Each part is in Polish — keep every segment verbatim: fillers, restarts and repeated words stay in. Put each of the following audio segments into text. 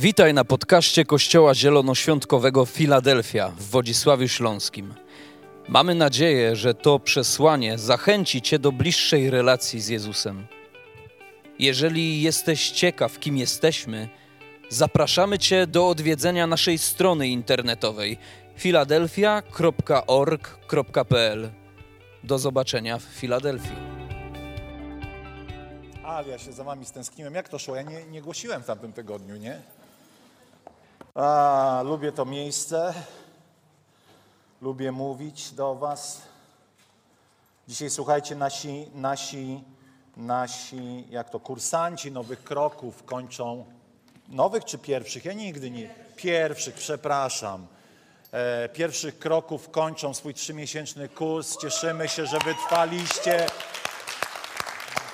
Witaj na podcaście Kościoła Zielonoświątkowego Filadelfia w Wodzisławiu Śląskim. Mamy nadzieję, że to przesłanie zachęci Cię do bliższej relacji z Jezusem. Jeżeli jesteś ciekaw, kim jesteśmy, zapraszamy Cię do odwiedzenia naszej strony internetowej filadelfia kropka org kropka pe el. Do zobaczenia w Filadelfii. Ale ja się za wami stęskniłem. Jak to szło? Ja nie, nie głosiłem w tamtym tygodniu, nie? A, lubię to miejsce. Lubię mówić do was. Dzisiaj, słuchajcie, nasi, nasi, nasi, jak to, kursanci nowych kroków kończą... Nowych czy pierwszych? Ja nigdy nie... Pierwszych, przepraszam. E, pierwszych kroków kończą swój trzymiesięczny kurs. Cieszymy się, że wytrwaliście.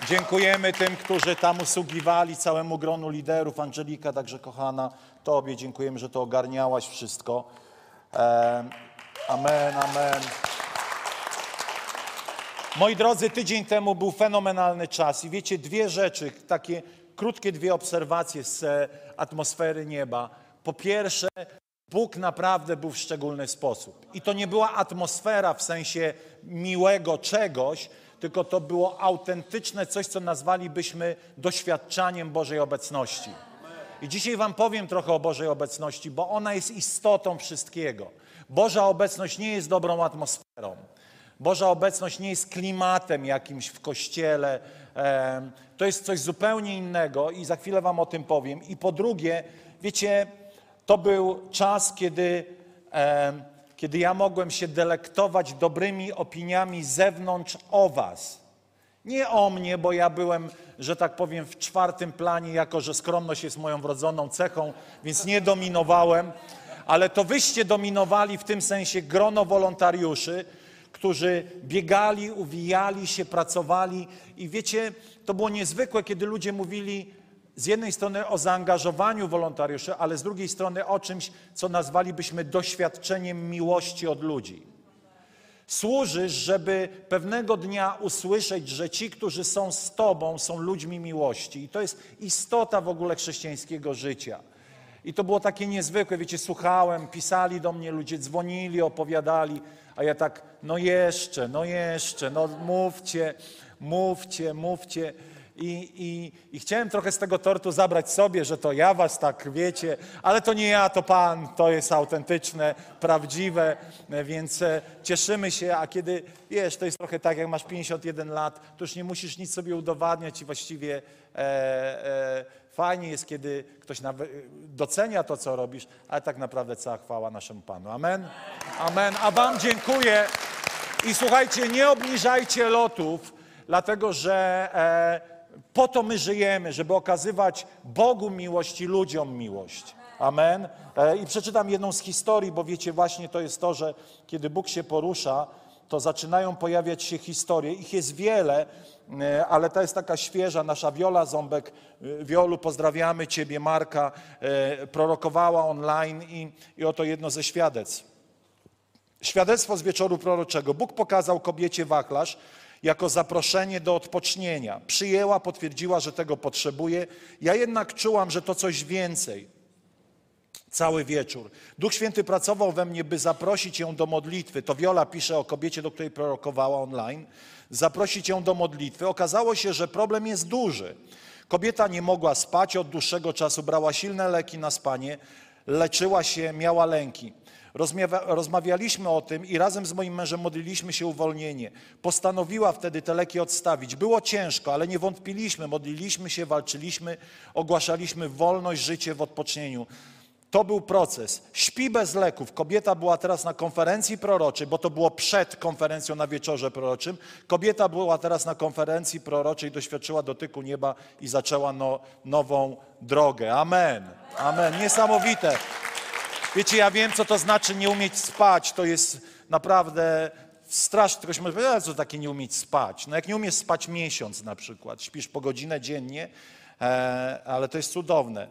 Dziękujemy tym, którzy tam usługiwali, całemu gronu liderów. Angelika, także kochana, Tobie dziękujemy, że to ogarniałaś wszystko. E, amen, amen. Moi drodzy, tydzień temu był fenomenalny czas. I wiecie, dwie rzeczy, takie krótkie dwie obserwacje z atmosfery nieba. Po pierwsze, Bóg naprawdę był w szczególny sposób. I to nie była atmosfera w sensie miłego czegoś, tylko to było autentyczne coś, co nazwalibyśmy doświadczaniem Bożej obecności. I dzisiaj wam powiem trochę o Bożej obecności, bo ona jest istotą wszystkiego. Boża obecność nie jest dobrą atmosferą. Boża obecność nie jest klimatem jakimś w kościele. To jest coś zupełnie innego i za chwilę wam o tym powiem. I po drugie, wiecie, to był czas, kiedy... Kiedy ja mogłem się delektować dobrymi opiniami z zewnątrz o was. Nie o mnie, bo ja byłem, że tak powiem, w czwartym planie, jako że skromność jest moją wrodzoną cechą, więc nie dominowałem. Ale to wyście dominowali w tym sensie grono wolontariuszy, którzy biegali, uwijali się, pracowali. I wiecie, to było niezwykłe, kiedy ludzie mówili z jednej strony o zaangażowaniu wolontariuszy, ale z drugiej strony o czymś, co nazwalibyśmy doświadczeniem miłości od ludzi. Służysz, żeby pewnego dnia usłyszeć, że ci, którzy są z tobą, są ludźmi miłości. I to jest istota w ogóle chrześcijańskiego życia. I to było takie niezwykłe. Wiecie, słuchałem, pisali do mnie ludzie, dzwonili, opowiadali, a ja tak, no jeszcze, no jeszcze, no mówcie, mówcie, mówcie. I, i, I chciałem trochę z tego tortu zabrać sobie, że to ja was tak wiecie, ale to nie ja, to Pan, to jest autentyczne, prawdziwe, więc cieszymy się, a kiedy, wiesz, to jest trochę tak, jak masz pięćdziesiąt jeden lat, to już nie musisz nic sobie udowadniać i właściwie e, e, fajnie jest, kiedy ktoś nawet docenia to, co robisz, ale tak naprawdę cała chwała naszemu Panu. Amen? Amen. A wam dziękuję i słuchajcie, nie obniżajcie lotów, dlatego że... E, Po to my żyjemy, żeby okazywać Bogu miłość i ludziom miłość. Amen. I przeczytam jedną z historii, bo wiecie, właśnie to jest to, że kiedy Bóg się porusza, to zaczynają pojawiać się historie. Ich jest wiele, ale ta jest taka świeża. Nasza Wiola Ząbek, Wiolu, pozdrawiamy Ciebie, Marka, prorokowała online i, i oto jedno ze świadectw. Świadectwo z wieczoru proroczego. Bóg pokazał kobiecie wachlarz jako zaproszenie do odpocznienia. Przyjęła, potwierdziła, że tego potrzebuje. Ja jednak czułam, że to coś więcej. Cały wieczór. Duch Święty pracował we mnie, by zaprosić ją do modlitwy. To Wiola pisze o kobiecie, do której prorokowała online. Zaprosić ją do modlitwy. Okazało się, że problem jest duży. Kobieta nie mogła spać od dłuższego czasu, brała silne leki na spanie, leczyła się, miała lęki. Rozmawialiśmy o tym i razem z moim mężem modliliśmy się o uwolnienie. Postanowiła wtedy te leki odstawić. Było ciężko, ale nie wątpiliśmy. Modliliśmy się, walczyliśmy, ogłaszaliśmy wolność, życie w odpocznieniu. To był proces. Śpi bez leków. Kobieta była teraz na konferencji proroczej, bo to było przed konferencją na wieczorze proroczym. Kobieta była teraz na konferencji proroczej, doświadczyła dotyku nieba i zaczęła no, nową drogę. Amen. Amen. Niesamowite. Wiecie, ja wiem, co to znaczy nie umieć spać. To jest naprawdę straszne. Ktoś może powiedzieć, co takie nie umieć spać. No jak nie umiesz spać miesiąc na przykład, śpisz po godzinę dziennie, ale to jest cudowne.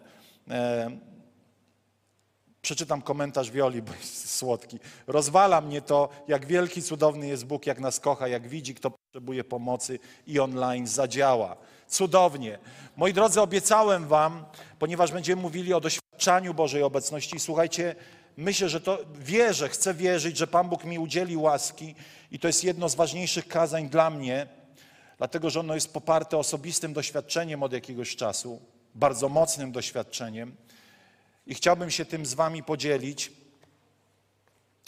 Przeczytam komentarz Wioli, bo jest słodki. Rozwala mnie to, jak wielki, cudowny jest Bóg, jak nas kocha, jak widzi, kto potrzebuje pomocy i online zadziała. cudownie. Moi drodzy, obiecałem wam, ponieważ będziemy mówili o doświadczaniu Bożej obecności. Słuchajcie, myślę, że to wierzę, chcę wierzyć, że Pan Bóg mi udzieli łaski i to jest jedno z ważniejszych kazań dla mnie, dlatego że ono jest poparte osobistym doświadczeniem od jakiegoś czasu, bardzo mocnym doświadczeniem i chciałbym się tym z wami podzielić.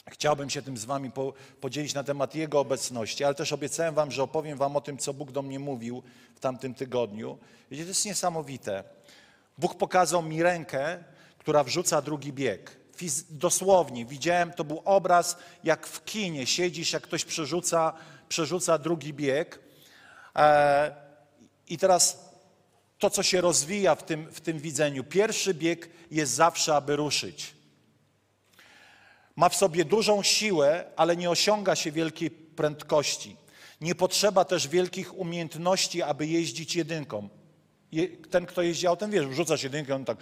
Chciałbym się tym z wami po, podzielić na temat Jego obecności, ale też obiecałem wam, że opowiem wam o tym, co Bóg do mnie mówił w tamtym tygodniu. Wiecie, to jest niesamowite. Bóg pokazał mi rękę, która wrzuca drugi bieg. Fiz- dosłownie widziałem, to był obraz, jak w kinie siedzisz, jak ktoś przerzuca, przerzuca drugi bieg. Eee, I teraz to, co się rozwija w tym, w tym widzeniu. Pierwszy bieg jest zawsze, aby ruszyć. Ma w sobie dużą siłę, ale nie osiąga się wielkiej prędkości. Nie potrzeba też wielkich umiejętności, aby jeździć jedynką. Je, ten, kto jeździ autem, wiesz, wrzucasz jedynkę, on tak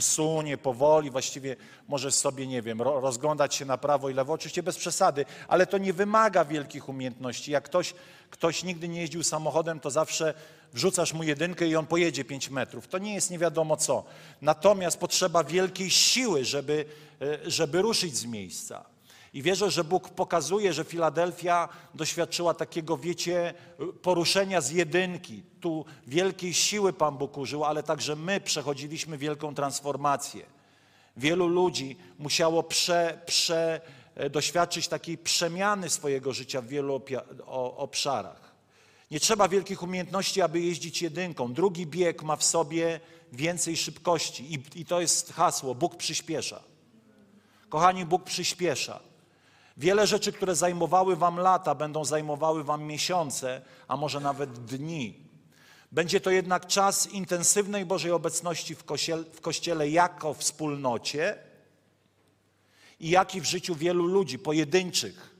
sunie powoli, właściwie możesz sobie, nie wiem, rozglądać się na prawo i lewo, oczywiście bez przesady, ale to nie wymaga wielkich umiejętności. Jak ktoś, ktoś nigdy nie jeździł samochodem, to zawsze wrzucasz mu jedynkę i on pojedzie pięć metrów. To nie jest nie wiadomo co. Natomiast potrzeba wielkiej siły, żeby, żeby ruszyć z miejsca. I wierzę, że Bóg pokazuje, że Filadelfia doświadczyła takiego, wiecie, poruszenia z jedynki. Tu wielkiej siły Pan Bóg użył, ale także my przechodziliśmy wielką transformację. Wielu ludzi musiało prze, prze, doświadczyć takiej przemiany swojego życia w wielu opia, o, obszarach. Nie trzeba wielkich umiejętności, aby jeździć jedynką. Drugi bieg ma w sobie więcej szybkości i, i to jest hasło, Bóg przyspiesza. Kochani, Bóg przyspiesza. Wiele rzeczy, które zajmowały wam lata, będą zajmowały wam miesiące, a może nawet dni. Będzie to jednak czas intensywnej Bożej obecności w kościele, w kościele jako wspólnocie i jak i w życiu wielu ludzi, pojedynczych.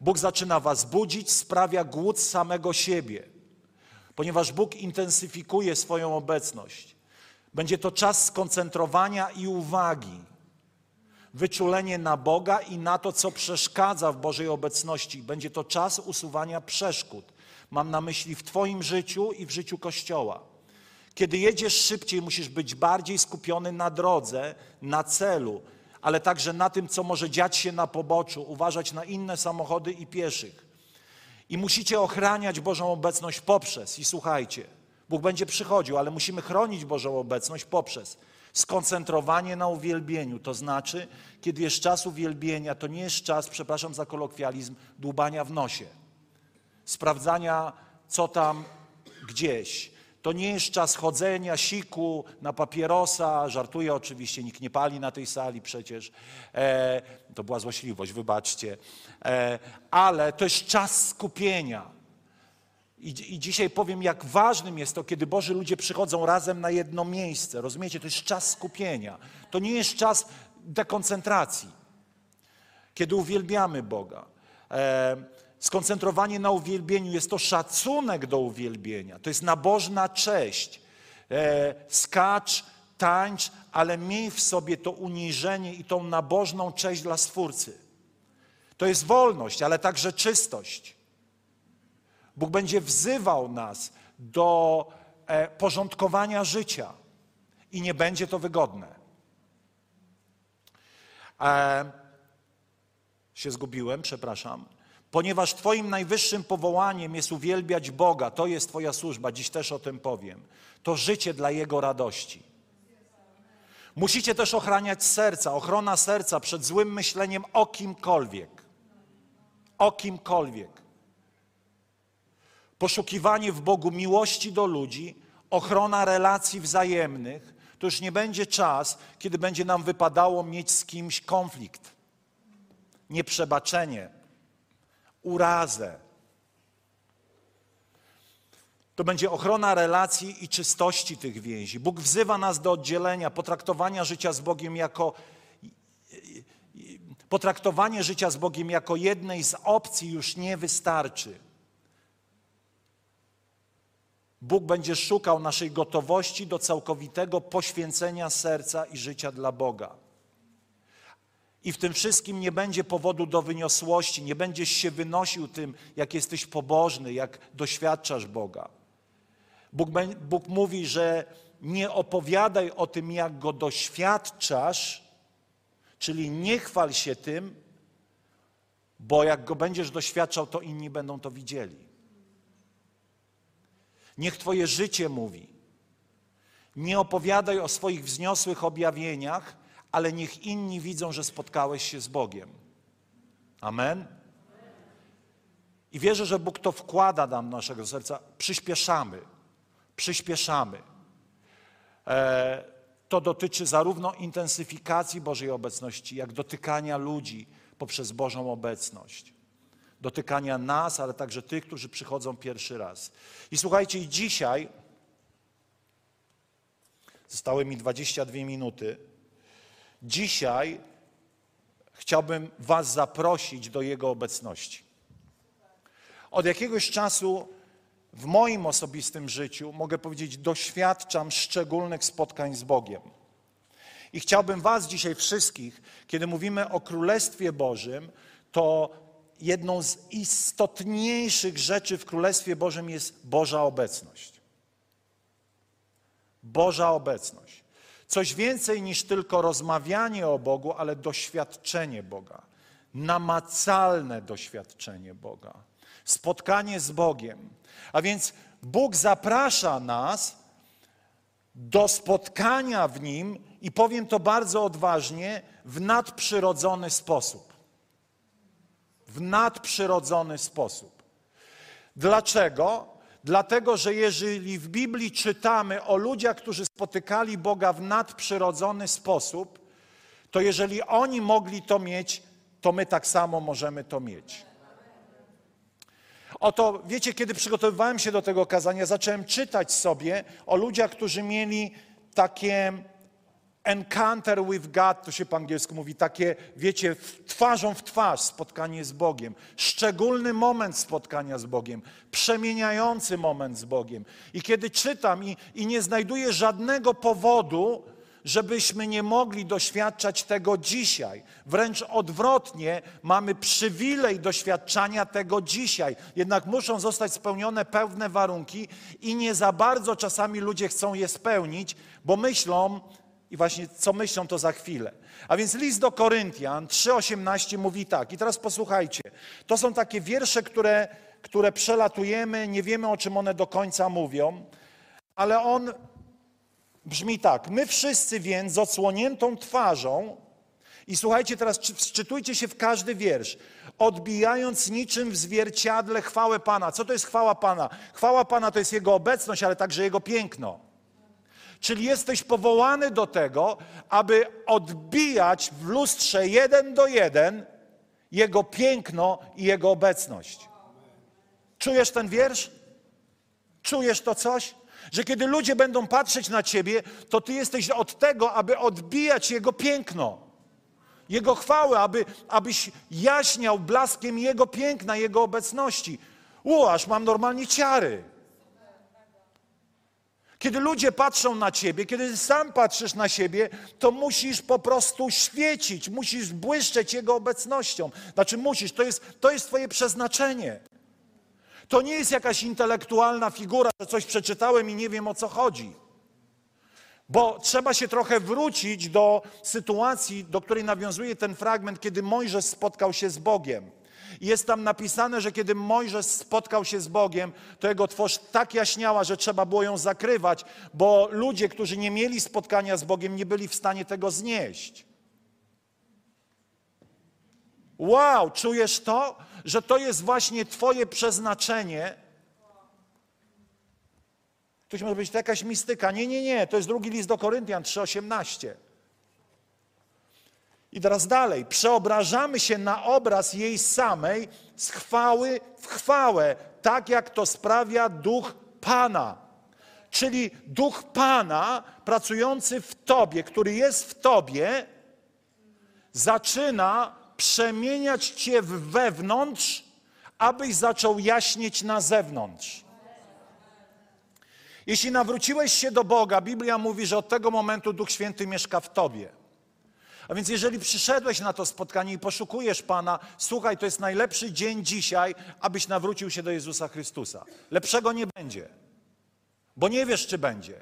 Bóg zaczyna was budzić, sprawia głód samego siebie, ponieważ Bóg intensyfikuje swoją obecność. Będzie to czas skoncentrowania i uwagi. Wyczulenie na Boga i na to, co przeszkadza w Bożej obecności. Będzie to czas usuwania przeszkód. Mam na myśli w twoim życiu i w życiu Kościoła. Kiedy jedziesz szybciej, musisz być bardziej skupiony na drodze, na celu, ale także na tym, co może dziać się na poboczu, uważać na inne samochody i pieszych. I musicie ochraniać Bożą obecność poprzez, i słuchajcie, Bóg będzie przychodził, ale musimy chronić Bożą obecność poprzez skoncentrowanie na uwielbieniu, to znaczy, kiedy jest czas uwielbienia, to nie jest czas, przepraszam za kolokwializm, dłubania w nosie, sprawdzania co tam gdzieś. To nie jest czas chodzenia, siku, na papierosa, żartuję oczywiście, nikt nie pali na tej sali przecież, e, to była złośliwość, wybaczcie, e, ale to jest czas skupienia. I dzisiaj powiem, jak ważnym jest to, kiedy Boży ludzie przychodzą razem na jedno miejsce. Rozumiecie? To jest czas skupienia. To nie jest czas dekoncentracji. Kiedy uwielbiamy Boga. Skoncentrowanie na uwielbieniu jest to szacunek do uwielbienia. To jest nabożna cześć. Skacz, tańcz, ale miej w sobie to uniżenie i tą nabożną cześć dla Stwórcy. To jest wolność, ale także czystość. Bóg będzie wzywał nas do porządkowania życia i nie będzie to wygodne. E, się zgubiłem, przepraszam. Ponieważ twoim najwyższym powołaniem jest uwielbiać Boga, to jest twoja służba, dziś też o tym powiem. To życie dla Jego radości. Musicie też ochraniać serca, ochrona serca przed złym myśleniem o kimkolwiek. O kimkolwiek. Poszukiwanie w Bogu miłości do ludzi, ochrona relacji wzajemnych, to już nie będzie czas, kiedy będzie nam wypadało mieć z kimś konflikt, nieprzebaczenie, urazę. To będzie ochrona relacji i czystości tych więzi. Bóg wzywa nas do oddzielenia, potraktowania życia z Bogiem jako... Potraktowanie życia z Bogiem jako jednej z opcji już nie wystarczy. Bóg będzie szukał naszej gotowości do całkowitego poświęcenia serca i życia dla Boga. I w tym wszystkim nie będzie powodu do wyniosłości, nie będziesz się wynosił tym, jak jesteś pobożny, jak doświadczasz Boga. Bóg, Bóg mówi, że nie opowiadaj o tym, jak go doświadczasz, czyli nie chwal się tym, bo jak go będziesz doświadczał, to inni będą to widzieli. Niech twoje życie mówi. Nie opowiadaj o swoich wzniosłych objawieniach, ale niech inni widzą, że spotkałeś się z Bogiem. Amen? I wierzę, że Bóg to wkłada nam do naszego serca. Przyspieszamy. Przyspieszamy. To dotyczy zarówno intensyfikacji Bożej obecności, jak dotykania ludzi poprzez Bożą obecność. Dotykania nas, ale także tych, którzy przychodzą pierwszy raz. I słuchajcie, i dzisiaj zostały mi dwadzieścia dwie minuty. Dzisiaj chciałbym was zaprosić do Jego obecności. Od jakiegoś czasu w moim osobistym życiu, mogę powiedzieć, doświadczam szczególnych spotkań z Bogiem. I chciałbym was dzisiaj wszystkich, kiedy mówimy o Królestwie Bożym, to jedną z istotniejszych rzeczy w Królestwie Bożym jest Boża obecność. Boża obecność. Coś więcej niż tylko rozmawianie o Bogu, ale doświadczenie Boga. Namacalne doświadczenie Boga. Spotkanie z Bogiem. A więc Bóg zaprasza nas do spotkania w Nim i powiem to bardzo odważnie, w nadprzyrodzony sposób. W nadprzyrodzony sposób. Dlaczego? Dlatego, że jeżeli w Biblii czytamy o ludziach, którzy spotykali Boga w nadprzyrodzony sposób, to jeżeli oni mogli to mieć, to my tak samo możemy to mieć. Oto, wiecie, kiedy przygotowywałem się do tego kazania, zacząłem czytać sobie o ludziach, którzy mieli takie encounter with God, to się po angielsku mówi, takie, wiecie, twarzą w twarz spotkanie z Bogiem. Szczególny moment spotkania z Bogiem, przemieniający moment z Bogiem. I kiedy czytam i, i nie znajduję żadnego powodu, żebyśmy nie mogli doświadczać tego dzisiaj. Wręcz odwrotnie, mamy przywilej doświadczania tego dzisiaj. Jednak muszą zostać spełnione pewne warunki i nie za bardzo czasami ludzie chcą je spełnić, bo myślą, i właśnie co myślą, to za chwilę. A więc list do Koryntian trzy osiemnaście mówi tak. I teraz posłuchajcie. To są takie wiersze, które, które przelatujemy, nie wiemy, o czym one do końca mówią, ale on brzmi tak. My wszyscy więc z odsłoniętą twarzą, i słuchajcie teraz, wczytujcie się w każdy wiersz, odbijając niczym w zwierciadle chwałę Pana. Co to jest chwała Pana? Chwała Pana to jest Jego obecność, ale także Jego piękno. Czyli jesteś powołany do tego, aby odbijać w lustrze jeden do jeden Jego piękno i Jego obecność. Czujesz ten wiersz? Czujesz to coś? Że kiedy ludzie będą patrzeć na ciebie, to ty jesteś od tego, aby odbijać Jego piękno, Jego chwałę, aby, abyś jaśniał blaskiem Jego piękna, Jego obecności. U, aż mam normalnie ciary. Kiedy ludzie patrzą na ciebie, kiedy sam patrzysz na siebie, to musisz po prostu świecić, musisz błyszczeć Jego obecnością. Znaczy musisz, to jest, to jest twoje przeznaczenie. To nie jest jakaś intelektualna figura, że coś przeczytałem i nie wiem, o co chodzi. Bo trzeba się trochę wrócić do sytuacji, do której nawiązuje ten fragment, kiedy Mojżesz spotkał się z Bogiem. Jest tam napisane, że kiedy Mojżesz spotkał się z Bogiem, to jego twarz tak jaśniała, że trzeba było ją zakrywać, bo ludzie, którzy nie mieli spotkania z Bogiem, nie byli w stanie tego znieść. Wow, czujesz to? Że to jest właśnie twoje przeznaczenie. Ktoś może powiedzieć, to jakaś mistyka. Nie, nie, nie. To jest drugi list do Koryntian trzy osiemnaście. I teraz dalej. Przeobrażamy się na obraz jej samej z chwały w chwałę, tak jak to sprawia Duch Pana. Czyli Duch Pana pracujący w tobie, który jest w tobie, zaczyna przemieniać cię wewnątrz, abyś zaczął jaśnieć na zewnątrz. Jeśli nawróciłeś się do Boga, Biblia mówi, że od tego momentu Duch Święty mieszka w tobie. A więc jeżeli przyszedłeś na to spotkanie i poszukujesz Pana, słuchaj, to jest najlepszy dzień dzisiaj, abyś nawrócił się do Jezusa Chrystusa. Lepszego nie będzie. Bo nie wiesz, czy będzie.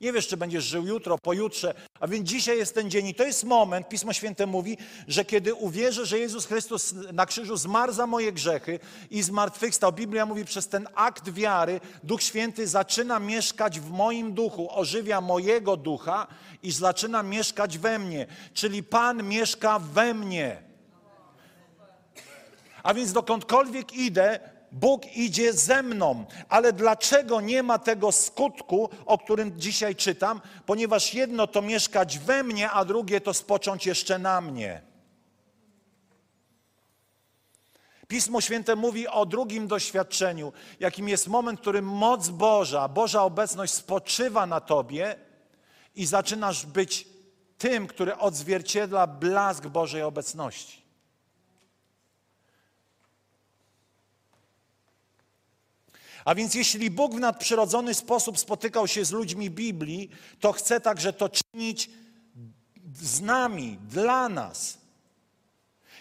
Nie wiesz, czy będziesz żył jutro, pojutrze. A więc dzisiaj jest ten dzień i to jest moment, Pismo Święte mówi, że kiedy uwierzę, że Jezus Chrystus na krzyżu zmarł za moje grzechy i zmartwychwstał, Biblia mówi, przez ten akt wiary Duch Święty zaczyna mieszkać w moim duchu, ożywia mojego ducha i zaczyna mieszkać we mnie. Czyli Pan mieszka we mnie. A więc dokądkolwiek idę, Bóg idzie ze mną. Ale dlaczego nie ma tego skutku, o którym dzisiaj czytam? Ponieważ jedno to mieszkać we mnie, a drugie to spocząć jeszcze na mnie. Pismo Święte mówi o drugim doświadczeniu, jakim jest moment, w którym moc Boża, Boża obecność spoczywa na tobie i zaczynasz być tym, który odzwierciedla blask Bożej obecności. A więc jeśli Bóg w nadprzyrodzony sposób spotykał się z ludźmi Biblii, to chce także to czynić z nami, dla nas.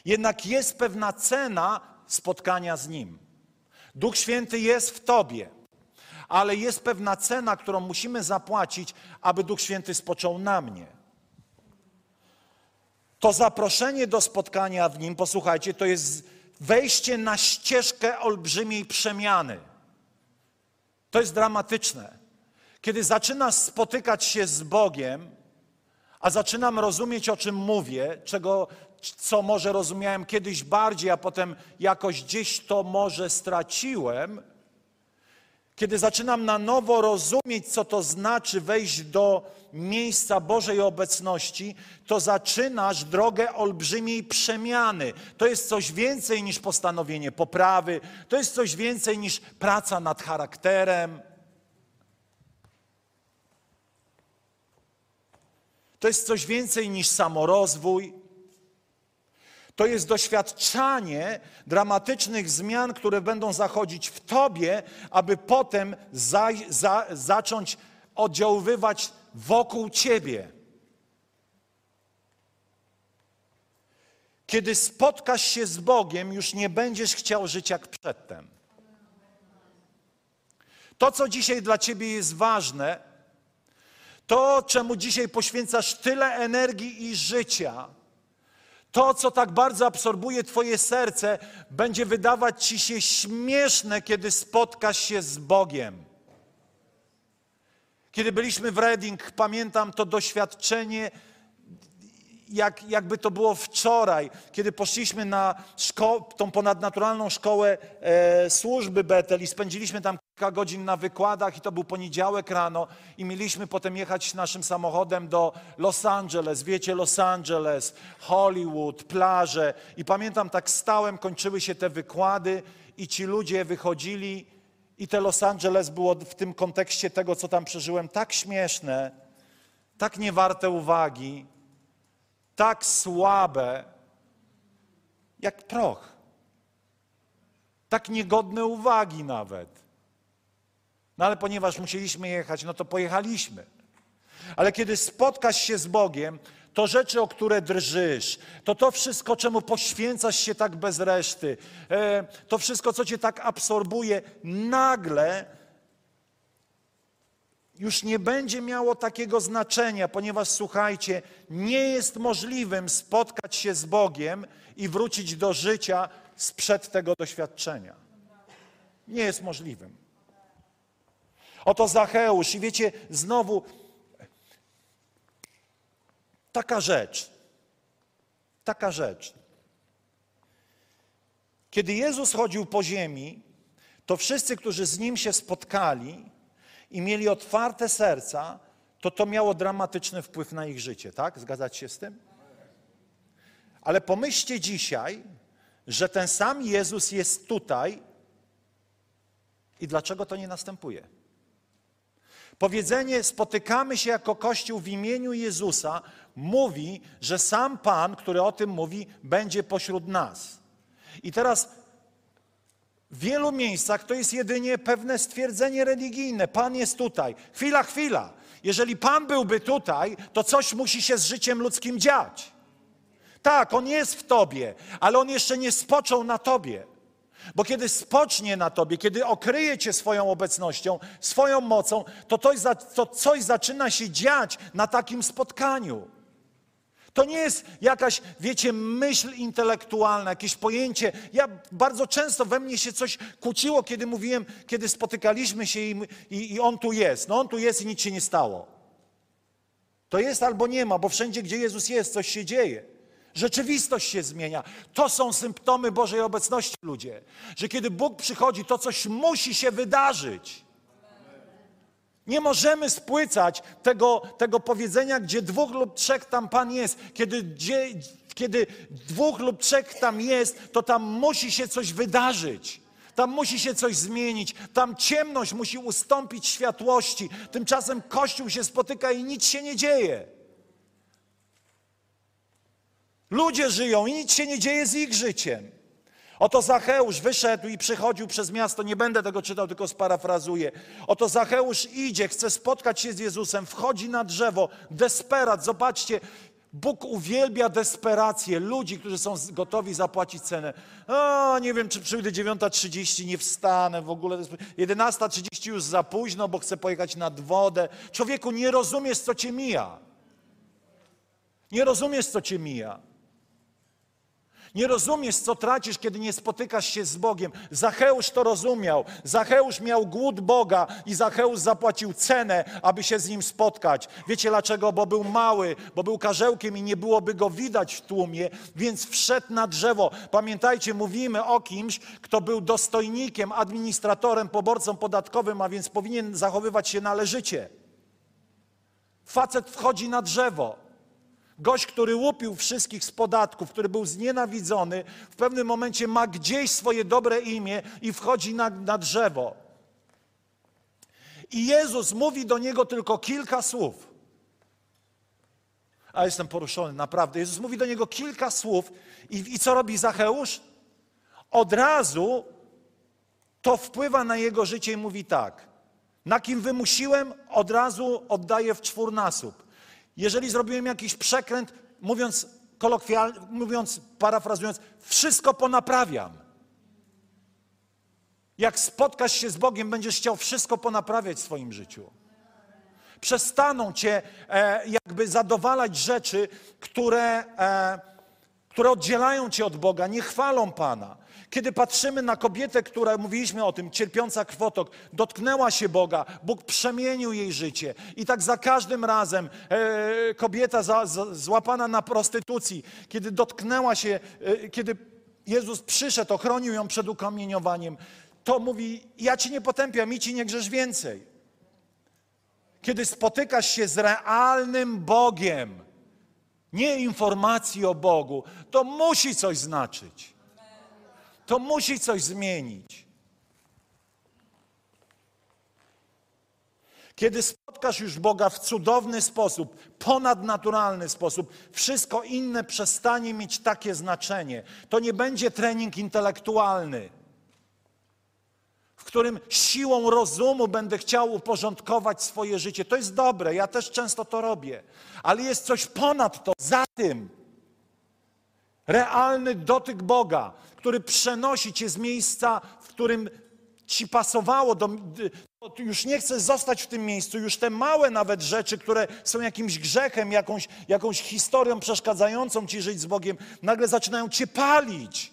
Jednak jest pewna cena spotkania z Nim. Duch Święty jest w tobie, ale jest pewna cena, którą musimy zapłacić, aby Duch Święty spoczął na mnie. To zaproszenie do spotkania w Nim, posłuchajcie, to jest wejście na ścieżkę olbrzymiej przemiany. To jest dramatyczne. Kiedy zaczynasz spotykać się z Bogiem, a zaczynam rozumieć, o czym mówię, czego, co może rozumiałem kiedyś bardziej, a potem jakoś gdzieś to może straciłem, kiedy zaczynam na nowo rozumieć, co to znaczy wejść do miejsca Bożej obecności, to zaczynasz drogę olbrzymiej przemiany. To jest coś więcej niż postanowienie poprawy, to jest coś więcej niż praca nad charakterem. To jest coś więcej niż samorozwój. To jest doświadczanie dramatycznych zmian, które będą zachodzić w tobie, aby potem za, za, zacząć oddziaływać wokół ciebie. Kiedy spotkasz się z Bogiem, już nie będziesz chciał żyć jak przedtem. To, co dzisiaj dla ciebie jest ważne, to, czemu dzisiaj poświęcasz tyle energii i życia, to, co tak bardzo absorbuje twoje serce, będzie wydawać ci się śmieszne, kiedy spotkasz się z Bogiem. Kiedy byliśmy w Reading, pamiętam to doświadczenie, jak, jakby to było wczoraj, kiedy poszliśmy na szko- tą ponadnaturalną szkołę e, służby Betel i spędziliśmy tam kilka godzin na wykładach i to był poniedziałek rano i mieliśmy potem jechać naszym samochodem do Los Angeles. Wiecie, Los Angeles, Hollywood, plaże. I pamiętam, tak stałem, kończyły się te wykłady i ci ludzie wychodzili i te Los Angeles było w tym kontekście tego, co tam przeżyłem, tak śmieszne, tak niewarte uwagi, tak słabe, jak proch. Tak niegodne uwagi nawet. No ale ponieważ musieliśmy jechać, no to pojechaliśmy. Ale kiedy spotkasz się z Bogiem, to rzeczy, o które drżysz, to to wszystko, czemu poświęcasz się tak bez reszty, to wszystko, co cię tak absorbuje, nagle już nie będzie miało takiego znaczenia, ponieważ, słuchajcie, nie jest możliwym spotkać się z Bogiem i wrócić do życia sprzed tego doświadczenia. Nie jest możliwym. Oto Zacheusz i wiecie, znowu taka rzecz, taka rzecz. Kiedy Jezus chodził po ziemi, to wszyscy, którzy z Nim się spotkali i mieli otwarte serca, to to miało dramatyczny wpływ na ich życie, tak? Zgadzacie się z tym? Ale pomyślcie dzisiaj, że ten sam Jezus jest tutaj i dlaczego to nie następuje? Powiedzenie, spotykamy się jako Kościół w imieniu Jezusa, mówi, że sam Pan, który o tym mówi, będzie pośród nas. I teraz w wielu miejscach to jest jedynie pewne stwierdzenie religijne. Pan jest tutaj. Chwila, chwila. Jeżeli Pan byłby tutaj, to coś musi się z życiem ludzkim dziać. Tak, On jest w tobie, ale On jeszcze nie spoczął na tobie. Bo kiedy spocznie na Tobie, kiedy okryje Cię swoją obecnością, swoją mocą, to, to, to coś zaczyna się dziać na takim spotkaniu. To nie jest jakaś, wiecie, myśl intelektualna, jakieś pojęcie. Ja bardzo często we mnie się coś kłóciło, kiedy mówiłem, kiedy spotykaliśmy się i, i, i On tu jest. No On tu jest i nic się nie stało. To jest albo nie ma, bo wszędzie, gdzie Jezus jest, coś się dzieje. Rzeczywistość się zmienia. To są symptomy Bożej obecności, ludzie. Że kiedy Bóg przychodzi, to coś musi się wydarzyć. Nie możemy spłycać tego, tego powiedzenia, gdzie dwóch lub trzech tam Pan jest. Kiedy, gdzie, kiedy dwóch lub trzech tam jest, to tam musi się coś wydarzyć. Tam musi się coś zmienić. Tam ciemność musi ustąpić światłości. Tymczasem Kościół się spotyka i nic się nie dzieje. Ludzie żyją i nic się nie dzieje z ich życiem. Oto Zacheusz wyszedł i przychodził przez miasto. Nie będę tego czytał, tylko sparafrazuję. Oto Zacheusz idzie, chce spotkać się z Jezusem, wchodzi na drzewo, desperat. Zobaczcie, Bóg uwielbia desperację ludzi, którzy są gotowi zapłacić cenę. O, nie wiem, czy przyjdę dziewiąta trzydzieści, nie wstanę w ogóle. jedenasta trzydzieści już za późno, bo chcę pojechać nad wodę. Człowieku, nie rozumiesz, co cię mija. Nie rozumiesz, co cię mija. Nie rozumiesz, co tracisz, kiedy nie spotykasz się z Bogiem. Zacheusz to rozumiał. Zacheusz miał głód Boga i Zacheusz zapłacił cenę, aby się z Nim spotkać. Wiecie dlaczego? Bo był mały, bo był karzełkiem i nie byłoby go widać w tłumie, więc wszedł na drzewo. Pamiętajcie, mówimy o kimś, kto był dostojnikiem, administratorem, poborcą podatkowym, a więc powinien zachowywać się należycie. Facet wchodzi na drzewo. Gość, który łupił wszystkich z podatków, który był znienawidzony, w pewnym momencie ma gdzieś swoje dobre imię i wchodzi na, na drzewo. I Jezus mówi do niego tylko kilka słów. A jestem poruszony, naprawdę. Jezus mówi do niego kilka słów. I, i co robi Zacheusz? Od razu to wpływa na jego życie i mówi tak. Na kim wymusiłem, od razu oddaję w czwórnasób. Jeżeli zrobiłem jakiś przekręt, mówiąc kolokwialnie, mówiąc, parafrazując, wszystko ponaprawiam. Jak spotkasz się z Bogiem, będziesz chciał wszystko ponaprawiać w swoim życiu. Przestaną cię e, jakby zadowalać rzeczy, które, e, które oddzielają cię od Boga, nie chwalą Pana. Kiedy patrzymy na kobietę, która, mówiliśmy o tym, cierpiąca krwotok, dotknęła się Boga, Bóg przemienił jej życie. I tak za każdym razem e, kobieta za, za, złapana na prostytucji, kiedy dotknęła się, e, kiedy Jezus przyszedł, ochronił ją przed ukamienowaniem, to mówi, ja Ci nie potępiam i Ci nie grzesz więcej. Kiedy spotykasz się z realnym Bogiem, nie informacji o Bogu, to musi coś znaczyć. To musi coś zmienić. Kiedy spotkasz już Boga w cudowny sposób, ponadnaturalny sposób, wszystko inne przestanie mieć takie znaczenie. To nie będzie trening intelektualny, w którym siłą rozumu będę chciał uporządkować swoje życie. To jest dobre, ja też często to robię. Ale jest coś ponad to, za tym. Realny dotyk Boga, który przenosi Cię z miejsca, w którym Ci pasowało. Do, już nie chcesz zostać w tym miejscu, już te małe nawet rzeczy, które są jakimś grzechem, jakąś, jakąś historią przeszkadzającą Ci żyć z Bogiem, nagle zaczynają Cię palić.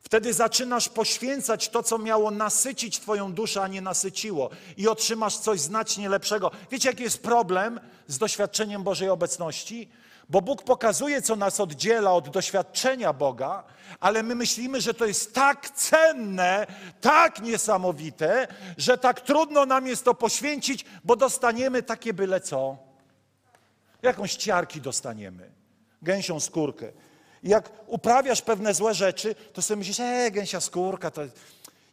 Wtedy zaczynasz poświęcać to, co miało nasycić Twoją duszę, a nie nasyciło. I otrzymasz coś znacznie lepszego. Wiecie, jaki jest problem z doświadczeniem Bożej obecności? Bo Bóg pokazuje, co nas oddziela od doświadczenia Boga, ale my myślimy, że to jest tak cenne, tak niesamowite, że tak trudno nam jest to poświęcić, bo dostaniemy takie byle co. Jakąś ciarki dostaniemy, gęsią skórkę. Jak uprawiasz pewne złe rzeczy, to sobie myślisz, e, gęsia skórka, to...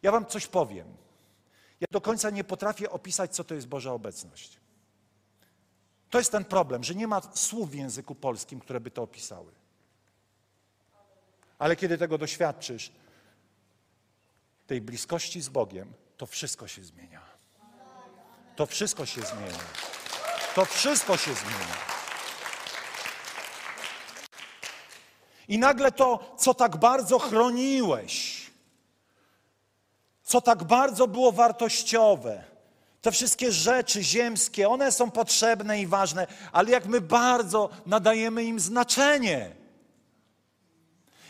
Ja wam coś powiem. Ja do końca nie potrafię opisać, co to jest Boża obecność. To jest ten problem, że nie ma słów w języku polskim, które by to opisały. Ale kiedy tego doświadczysz, tej bliskości z Bogiem, to wszystko się zmienia. To wszystko się zmienia. To wszystko się zmienia. I nagle to, co tak bardzo chroniłeś, co tak bardzo było wartościowe, te wszystkie rzeczy ziemskie, one są potrzebne i ważne, ale jak my bardzo nadajemy im znaczenie,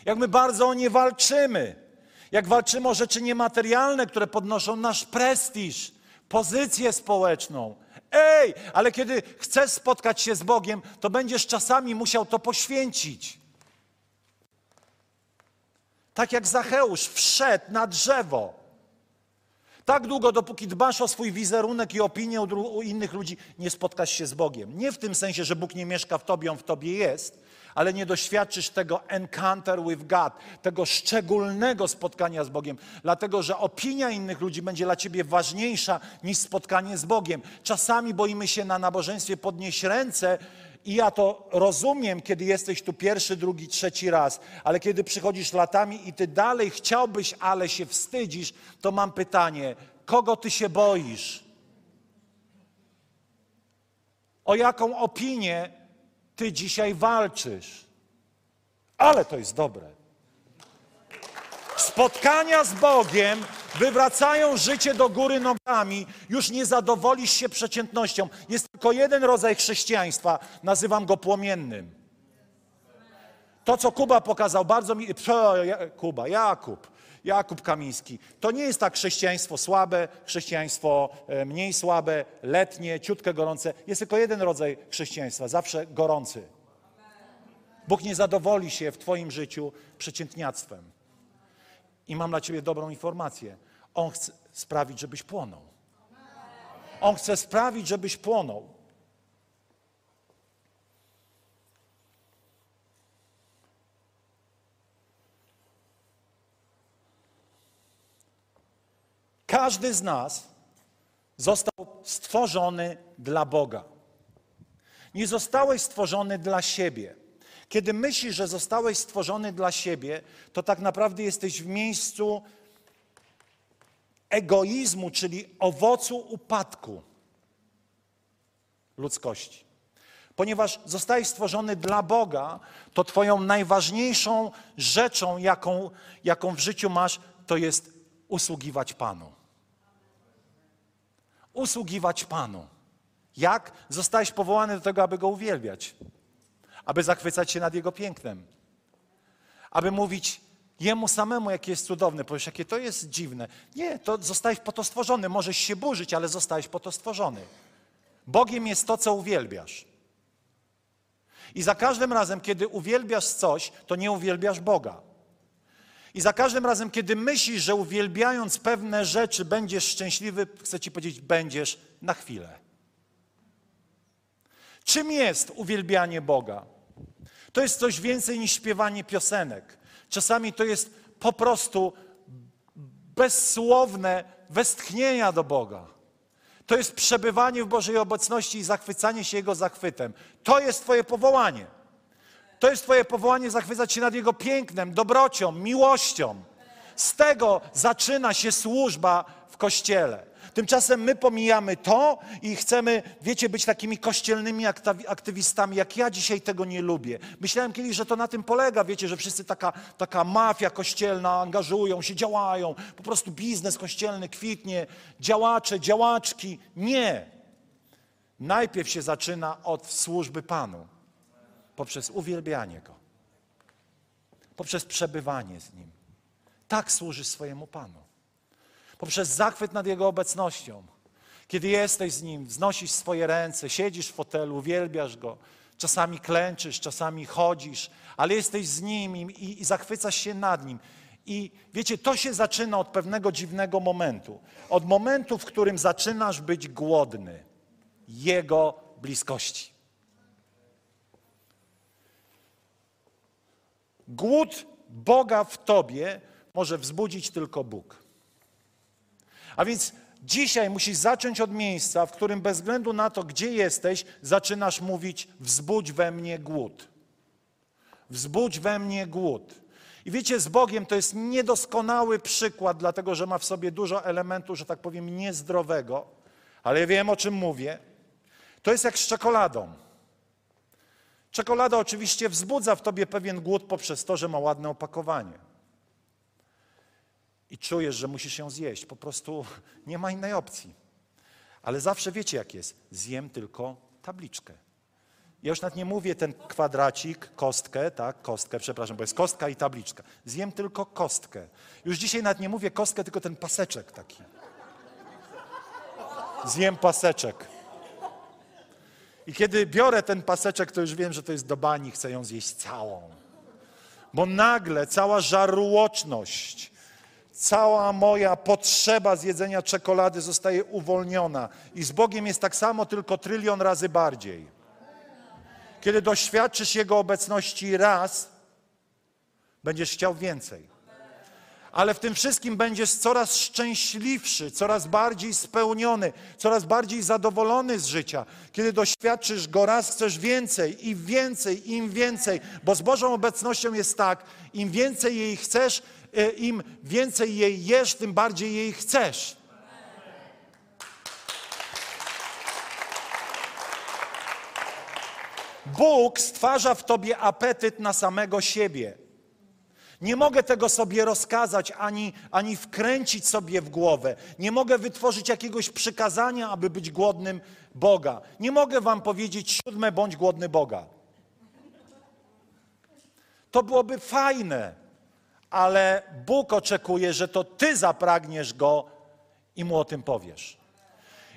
jak my bardzo o nie walczymy, jak walczymy o rzeczy niematerialne, które podnoszą nasz prestiż, pozycję społeczną. Ej, ale kiedy chcesz spotkać się z Bogiem, to będziesz czasami musiał to poświęcić. Tak jak Zacheusz wszedł na drzewo. Tak długo, dopóki dbasz o swój wizerunek i opinię u innych ludzi, nie spotkasz się z Bogiem. Nie w tym sensie, że Bóg nie mieszka w tobie, On w tobie jest, ale nie doświadczysz tego encounter with God, tego szczególnego spotkania z Bogiem, dlatego że opinia innych ludzi będzie dla ciebie ważniejsza niż spotkanie z Bogiem. Czasami boimy się na nabożeństwie podnieść ręce i ja to rozumiem, kiedy jesteś tu pierwszy, drugi, trzeci raz, ale kiedy przychodzisz latami i ty dalej chciałbyś, ale się wstydzisz, to mam pytanie, kogo ty się boisz? O jaką opinię ty dzisiaj walczysz? Ale to jest dobre. Spotkania z Bogiem wywracają życie do góry nogami. Już nie zadowolisz się przeciętnością. Jest tylko jeden rodzaj chrześcijaństwa. Nazywam go płomiennym. To, co Kuba pokazał, bardzo mi... Kuba, Jakub. Jakub Kamiński. To nie jest tak chrześcijaństwo słabe, chrześcijaństwo mniej słabe, letnie, ciutkę gorące. Jest tylko jeden rodzaj chrześcijaństwa, zawsze gorący. Bóg nie zadowoli się w twoim życiu przeciętniactwem. I mam dla ciebie dobrą informację. On chce sprawić, żebyś płonął. On chce sprawić, żebyś płonął. Każdy z nas został stworzony dla Boga. Nie zostałeś stworzony dla siebie. Kiedy myślisz, że zostałeś stworzony dla siebie, to tak naprawdę jesteś w miejscu egoizmu, czyli owocu upadku ludzkości. Ponieważ zostałeś stworzony dla Boga, to twoją najważniejszą rzeczą, jaką, jaką w życiu masz, to jest usługiwać Panu. Usługiwać Panu. Jak? Zostałeś powołany do tego, aby Go uwielbiać. Aby zachwycać się nad Jego pięknem. Aby mówić Jemu samemu, jaki jest cudowny. Powiesz, jakie to jest dziwne. Nie, to zostałeś po to stworzony. Możesz się burzyć, ale zostałeś po to stworzony. Bogiem jest to, co uwielbiasz. I za każdym razem, kiedy uwielbiasz coś, to nie uwielbiasz Boga. I za każdym razem, kiedy myślisz, że uwielbiając pewne rzeczy będziesz szczęśliwy, chcę ci powiedzieć, będziesz na chwilę. Czym jest uwielbianie Boga? To jest coś więcej niż śpiewanie piosenek. Czasami to jest po prostu bezsłowne westchnienia do Boga. To jest przebywanie w Bożej obecności i zachwycanie się Jego zachwytem. To jest twoje powołanie. To jest twoje powołanie zachwycać się nad Jego pięknem, dobrocią, miłością. Z tego zaczyna się służba w Kościele. Tymczasem my pomijamy to i chcemy, wiecie, być takimi kościelnymi aktywistami, jak ja dzisiaj tego nie lubię. Myślałem kiedyś, że to na tym polega, wiecie, że wszyscy taka, taka mafia kościelna angażują się, działają. Po prostu biznes kościelny kwitnie, działacze, działaczki. Nie. Najpierw się zaczyna od służby Panu. Poprzez uwielbianie Go. Poprzez przebywanie z Nim. Tak służysz swojemu Panu. Poprzez zachwyt nad Jego obecnością. Kiedy jesteś z Nim, wznosisz swoje ręce, siedzisz w fotelu, uwielbiasz Go. Czasami klęczysz, czasami chodzisz, ale jesteś z Nim i, i zachwycasz się nad Nim. I wiecie, to się zaczyna od pewnego dziwnego momentu. Od momentu, w którym zaczynasz być głodny Jego bliskości. Głód Boga w tobie może wzbudzić tylko Bóg. A więc dzisiaj musisz zacząć od miejsca, w którym bez względu na to, gdzie jesteś, zaczynasz mówić: wzbudź we mnie głód. Wzbudź we mnie głód. I wiecie, z Bogiem to jest niedoskonały przykład, dlatego że ma w sobie dużo elementu, że tak powiem, niezdrowego, ale wiem, o czym mówię. To jest jak z czekoladą. Czekolada oczywiście wzbudza w tobie pewien głód poprzez to, że ma ładne opakowanie. I czujesz, że musisz ją zjeść. Po prostu nie ma innej opcji. Ale zawsze wiecie, jak jest. Zjem tylko tabliczkę. Ja już nawet nie mówię ten kwadracik, kostkę, tak, kostkę, przepraszam, bo jest kostka i tabliczka. Zjem tylko kostkę. Już dzisiaj nawet nie mówię kostkę, tylko ten paseczek taki. Zjem paseczek. I kiedy biorę ten paseczek, to już wiem, że to jest do bani, chcę ją zjeść całą. Bo nagle cała żarłoczność, cała moja potrzeba zjedzenia czekolady zostaje uwolniona. I z Bogiem jest tak samo, tylko trylion razy bardziej. Kiedy doświadczysz Jego obecności raz, będziesz chciał więcej. Ale w tym wszystkim będziesz coraz szczęśliwszy, coraz bardziej spełniony, coraz bardziej zadowolony z życia. Kiedy doświadczysz Go raz, chcesz więcej i więcej, im więcej. Bo z Bożą obecnością jest tak, im więcej jej chcesz, im więcej jej jesz, tym bardziej jej chcesz. Bóg stwarza w tobie apetyt na samego siebie. Nie mogę tego sobie rozkazać, ani, ani wkręcić sobie w głowę. Nie mogę wytworzyć jakiegoś przykazania, aby być głodnym Boga. Nie mogę wam powiedzieć, siódme, bądź głodny Boga. To byłoby fajne, ale Bóg oczekuje, że to ty zapragniesz Go i Mu o tym powiesz.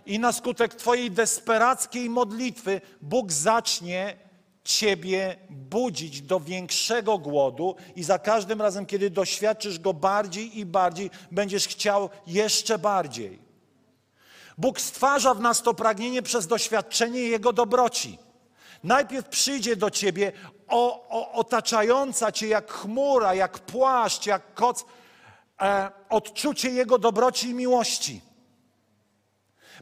I na skutek twojej desperackiej modlitwy Bóg zacznie ciebie budzić do większego głodu i za każdym razem, kiedy doświadczysz Go bardziej i bardziej, będziesz chciał jeszcze bardziej. Bóg stwarza w nas to pragnienie przez doświadczenie Jego dobroci. Najpierw przyjdzie do ciebie o, o, otaczająca cię jak chmura, jak płaszcz, jak koc, e, odczucie Jego dobroci i miłości.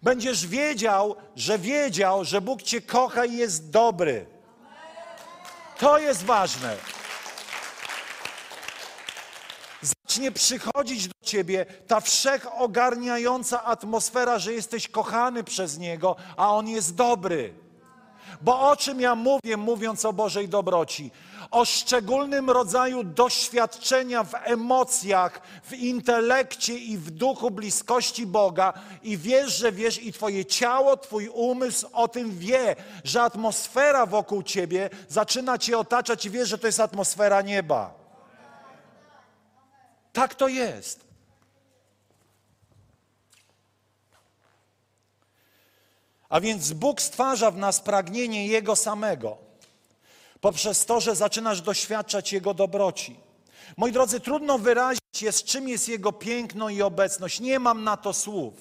Będziesz wiedział, że wiedział, że Bóg cię kocha i jest dobry. To jest ważne. Zacznie przychodzić do ciebie ta wszechogarniająca atmosfera, że jesteś kochany przez Niego, a On jest dobry. Bo o czym ja mówię, mówiąc o Bożej dobroci? O szczególnym rodzaju doświadczenia w emocjach, w intelekcie i w duchu bliskości Boga i wiesz, że wiesz i twoje ciało, twój umysł o tym wie, że atmosfera wokół ciebie zaczyna cię otaczać i wiesz, że to jest atmosfera nieba. Tak to jest. A więc Bóg stwarza w nas pragnienie Jego samego. Poprzez to, że zaczynasz doświadczać Jego dobroci. Moi drodzy, trudno wyrazić jest, czym jest Jego piękno i obecność. Nie mam na to słów.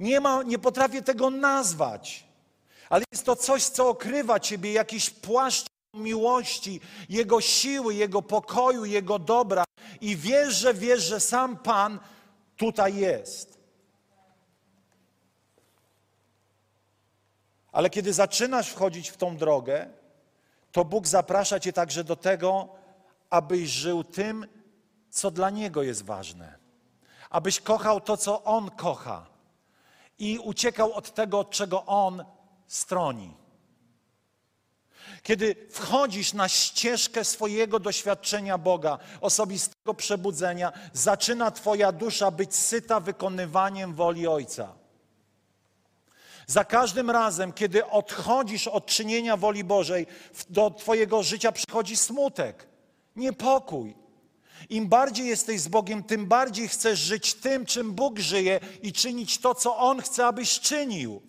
Nie, ma, nie potrafię tego nazwać. Ale jest to coś, co okrywa ciebie, jakiś płaszcz miłości, Jego siły, Jego pokoju, Jego dobra. I wiesz, że wiesz, że sam Pan tutaj jest. Ale kiedy zaczynasz wchodzić w tą drogę, to Bóg zaprasza cię także do tego, abyś żył tym, co dla Niego jest ważne. Abyś kochał to, co On kocha i uciekał od tego, od czego On stroni. Kiedy wchodzisz na ścieżkę swojego doświadczenia Boga, osobistego przebudzenia, zaczyna twoja dusza być syta wykonywaniem woli Ojca. Za każdym razem, kiedy odchodzisz od czynienia woli Bożej, do twojego życia przychodzi smutek, niepokój. Im bardziej jesteś z Bogiem, tym bardziej chcesz żyć tym, czym Bóg żyje i czynić to, co On chce, abyś czynił.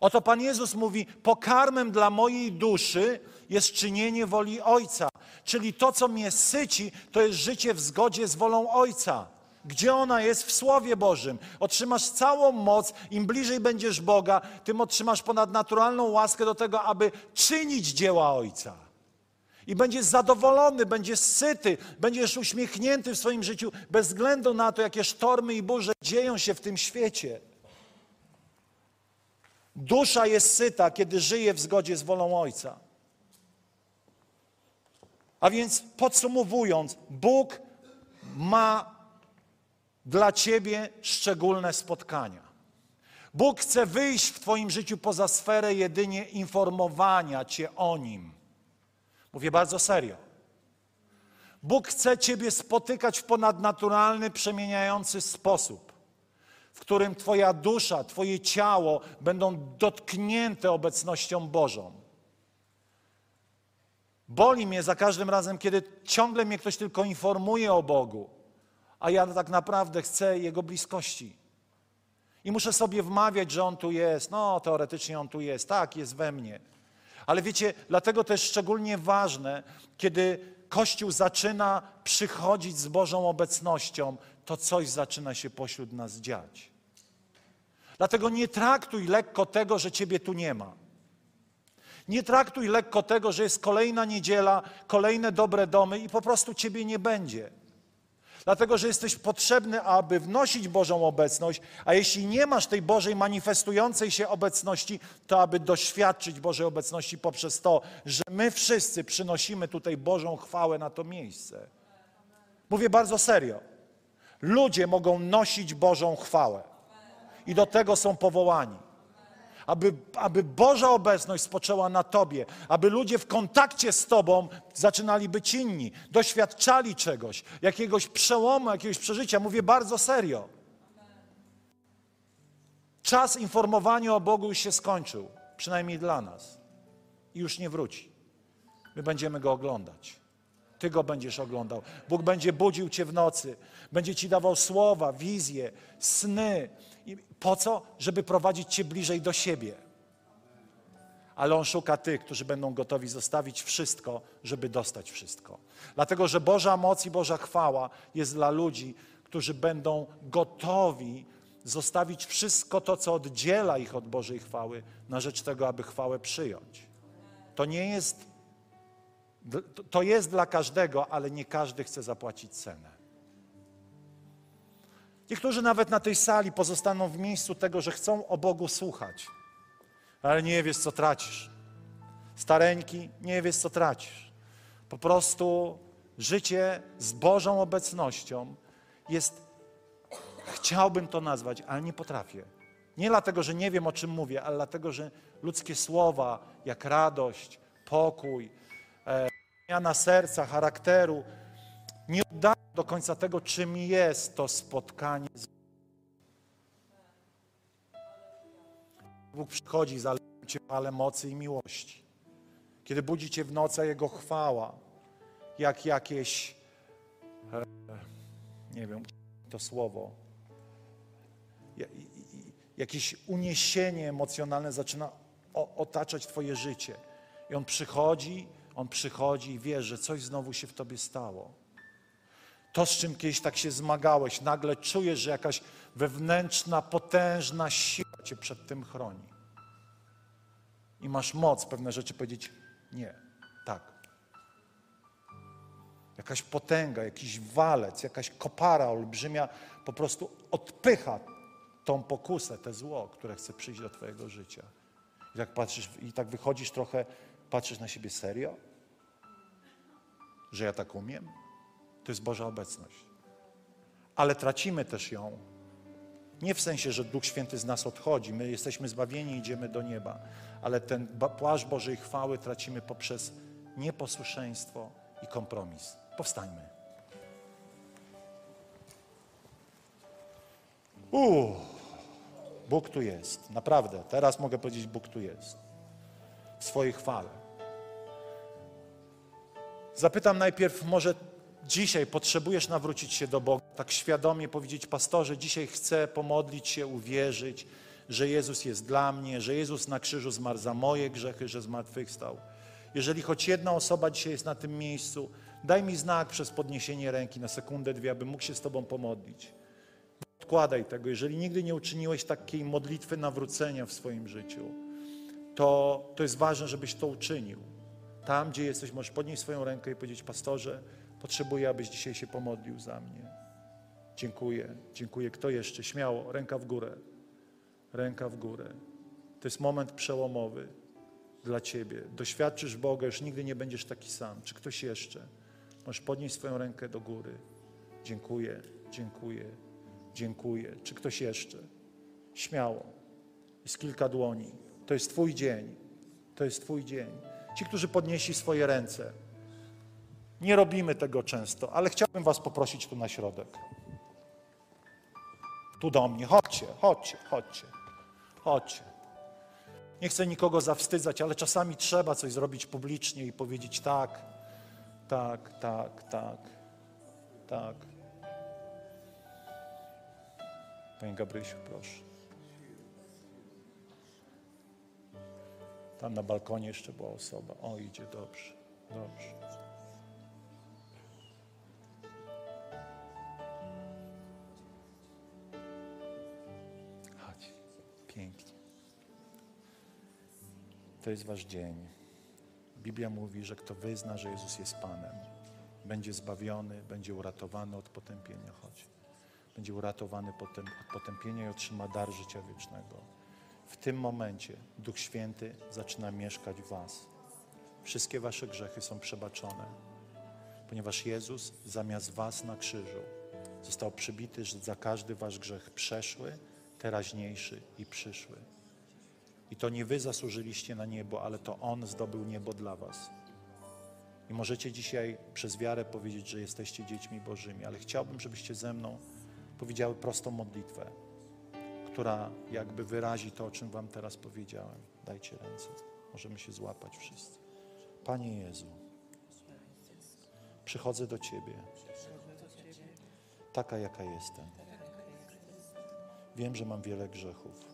Oto Pan Jezus mówi, pokarmem dla mojej duszy jest czynienie woli Ojca. Czyli to, co mnie syci, to jest życie w zgodzie z wolą Ojca. Gdzie ona jest? W Słowie Bożym. Otrzymasz całą moc, im bliżej będziesz Boga, tym otrzymasz ponadnaturalną łaskę do tego, aby czynić dzieła Ojca. I będziesz zadowolony, będziesz syty, będziesz uśmiechnięty w swoim życiu, bez względu na to, jakie sztormy i burze dzieją się w tym świecie. Dusza jest syta, kiedy żyje w zgodzie z wolą Ojca. A więc podsumowując, Bóg ma dla ciebie szczególne spotkania. Bóg chce wyjść w twoim życiu poza sferę jedynie informowania cię o Nim. Mówię bardzo serio. Bóg chce ciebie spotykać w ponadnaturalny, przemieniający sposób, w którym twoja dusza, twoje ciało będą dotknięte obecnością Bożą. Boli mnie za każdym razem, kiedy ciągle mnie ktoś tylko informuje o Bogu, a ja tak naprawdę chcę Jego bliskości. I muszę sobie wmawiać, że On tu jest. No, teoretycznie On tu jest. Tak, jest we mnie. Ale wiecie, dlatego to jest szczególnie ważne, kiedy Kościół zaczyna przychodzić z Bożą obecnością, to coś zaczyna się pośród nas dziać. Dlatego nie traktuj lekko tego, że Ciebie tu nie ma. Nie traktuj lekko tego, że jest kolejna niedziela, kolejne dobre domy i po prostu Ciebie nie będzie. Dlatego, że jesteś potrzebny, aby wnosić Bożą obecność, a jeśli nie masz tej Bożej manifestującej się obecności, to aby doświadczyć Bożej obecności poprzez to, że my wszyscy przynosimy tutaj Bożą chwałę na to miejsce. Mówię bardzo serio. Ludzie mogą nosić Bożą chwałę i do tego są powołani. Aby, aby Boża obecność spoczęła na Tobie, aby ludzie w kontakcie z Tobą zaczynali być inni, doświadczali czegoś, jakiegoś przełomu, jakiegoś przeżycia. Mówię bardzo serio. Czas informowania o Bogu już się skończył, przynajmniej dla nas. I już nie wróci. My będziemy Go oglądać. Ty Go będziesz oglądał. Bóg będzie budził Cię w nocy, będzie Ci dawał słowa, wizje, sny. Po co? Żeby prowadzić Cię bliżej do siebie. Ale On szuka tych, którzy będą gotowi zostawić wszystko, żeby dostać wszystko. Dlatego, że Boża moc i Boża chwała jest dla ludzi, którzy będą gotowi zostawić wszystko to, co oddziela ich od Bożej chwały, na rzecz tego, aby chwałę przyjąć. To nie jest... To jest dla każdego, ale nie każdy chce zapłacić cenę. Niektórzy nawet na tej sali pozostaną w miejscu tego, że chcą o Bogu słuchać, ale nie wiesz, co tracisz. Stareńki, nie wiesz, co tracisz. Po prostu życie z Bożą obecnością jest, chciałbym to nazwać, ale nie potrafię. Nie dlatego, że nie wiem, o czym mówię, ale dlatego, że ludzkie słowa jak radość, pokój, zmiana serca, charakteru, nie oddaję do końca tego, czym jest to spotkanie z Bogiem. Bóg przychodzi, zalewa Cię fale mocy i miłości. Kiedy budzi Cię w nocy Jego chwała, jak jakieś, nie wiem, to słowo, jakieś uniesienie emocjonalne zaczyna otaczać Twoje życie. I On przychodzi, On przychodzi i wie, że coś znowu się w Tobie stało. To, z czym kiedyś tak się zmagałeś, nagle czujesz, że jakaś wewnętrzna, potężna siła Cię przed tym chroni. I masz moc pewne rzeczy powiedzieć nie, tak. Jakaś potęga, jakiś walec, jakaś kopara olbrzymia po prostu odpycha tą pokusę, te zło, które chce przyjść do Twojego życia. I tak patrzysz, i tak wychodzisz trochę, patrzysz na siebie serio? Że ja tak umiem? To jest Boża obecność. Ale tracimy też ją. Nie w sensie, że Duch Święty z nas odchodzi. My jesteśmy zbawieni, idziemy do nieba. Ale ten płaszcz Bożej chwały tracimy poprzez nieposłuszeństwo i kompromis. Powstańmy. Uuu, Bóg tu jest. Naprawdę. Teraz mogę powiedzieć, Bóg tu jest. W swojej chwale. Zapytam najpierw, może dzisiaj potrzebujesz nawrócić się do Boga, tak świadomie powiedzieć, pastorze, dzisiaj chcę pomodlić się, uwierzyć, że Jezus jest dla mnie, że Jezus na krzyżu zmarł za moje grzechy, że zmartwychwstał. Jeżeli choć jedna osoba dzisiaj jest na tym miejscu, daj mi znak przez podniesienie ręki na sekundę, dwie, abym mógł się z Tobą pomodlić. Odkładaj tego. Jeżeli nigdy nie uczyniłeś takiej modlitwy nawrócenia w swoim życiu, to, to jest ważne, żebyś to uczynił. Tam, gdzie jesteś, możesz podnieść swoją rękę i powiedzieć, pastorze, potrzebuję, abyś dzisiaj się pomodlił za mnie. Dziękuję, dziękuję. Kto jeszcze? Śmiało, ręka w górę. Ręka w górę. To jest moment przełomowy dla Ciebie. Doświadczysz Boga, już nigdy nie będziesz taki sam. Czy ktoś jeszcze? Możesz podnieść swoją rękę do góry. Dziękuję, dziękuję, dziękuję. Czy ktoś jeszcze? Śmiało. i z kilka dłoni. To jest Twój dzień. To jest Twój dzień. Ci, którzy podnieśli swoje ręce. Nie robimy tego często, ale chciałbym Was poprosić tu na środek. Tu do mnie. Chodźcie, chodźcie, chodźcie. Chodźcie. Nie chcę nikogo zawstydzać, ale czasami trzeba coś zrobić publicznie i powiedzieć tak, tak, tak, tak, tak. Panie Gabrysiu, proszę. Tam na balkonie jeszcze była osoba. O, idzie, dobrze, dobrze. Chodź, pięknie. To jest wasz dzień. Biblia mówi, że kto wyzna, że Jezus jest Panem, będzie zbawiony, będzie uratowany od potępienia. Chodź. Będzie uratowany potem, od potępienia i otrzyma dar życia wiecznego. W tym momencie Duch Święty zaczyna mieszkać w was. Wszystkie wasze grzechy są przebaczone, ponieważ Jezus zamiast was na krzyżu został przybity za każdy wasz grzech przeszły, teraźniejszy i przyszły. I to nie wy zasłużyliście na niebo, ale to On zdobył niebo dla was. I możecie dzisiaj przez wiarę powiedzieć, że jesteście dziećmi Bożymi, ale chciałbym, żebyście ze mną powiedziały prostą modlitwę, która jakby wyrazi to, o czym wam teraz powiedziałem. Dajcie ręce. Możemy się złapać wszyscy. Panie Jezu, przychodzę do Ciebie, taka jaka jestem. Wiem, że mam wiele grzechów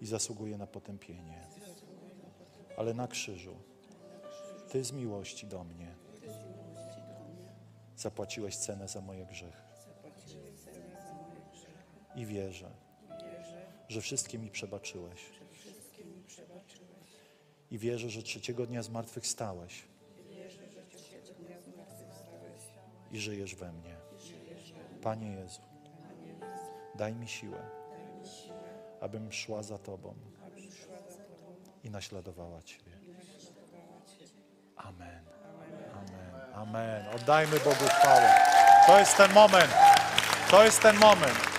i zasługuję na potępienie. Ale na krzyżu Ty z miłości do mnie zapłaciłeś cenę za moje grzechy. I wierzę, że wszystkie mi przebaczyłeś. I wierzę, że trzeciego dnia zmartwychwstałeś. I żyjesz we mnie. Panie Jezu, daj mi siłę, abym szła za Tobą i naśladowała Ciebie. Amen. Amen. Amen. Oddajmy Bogu chwałę. To jest ten moment. To jest ten moment.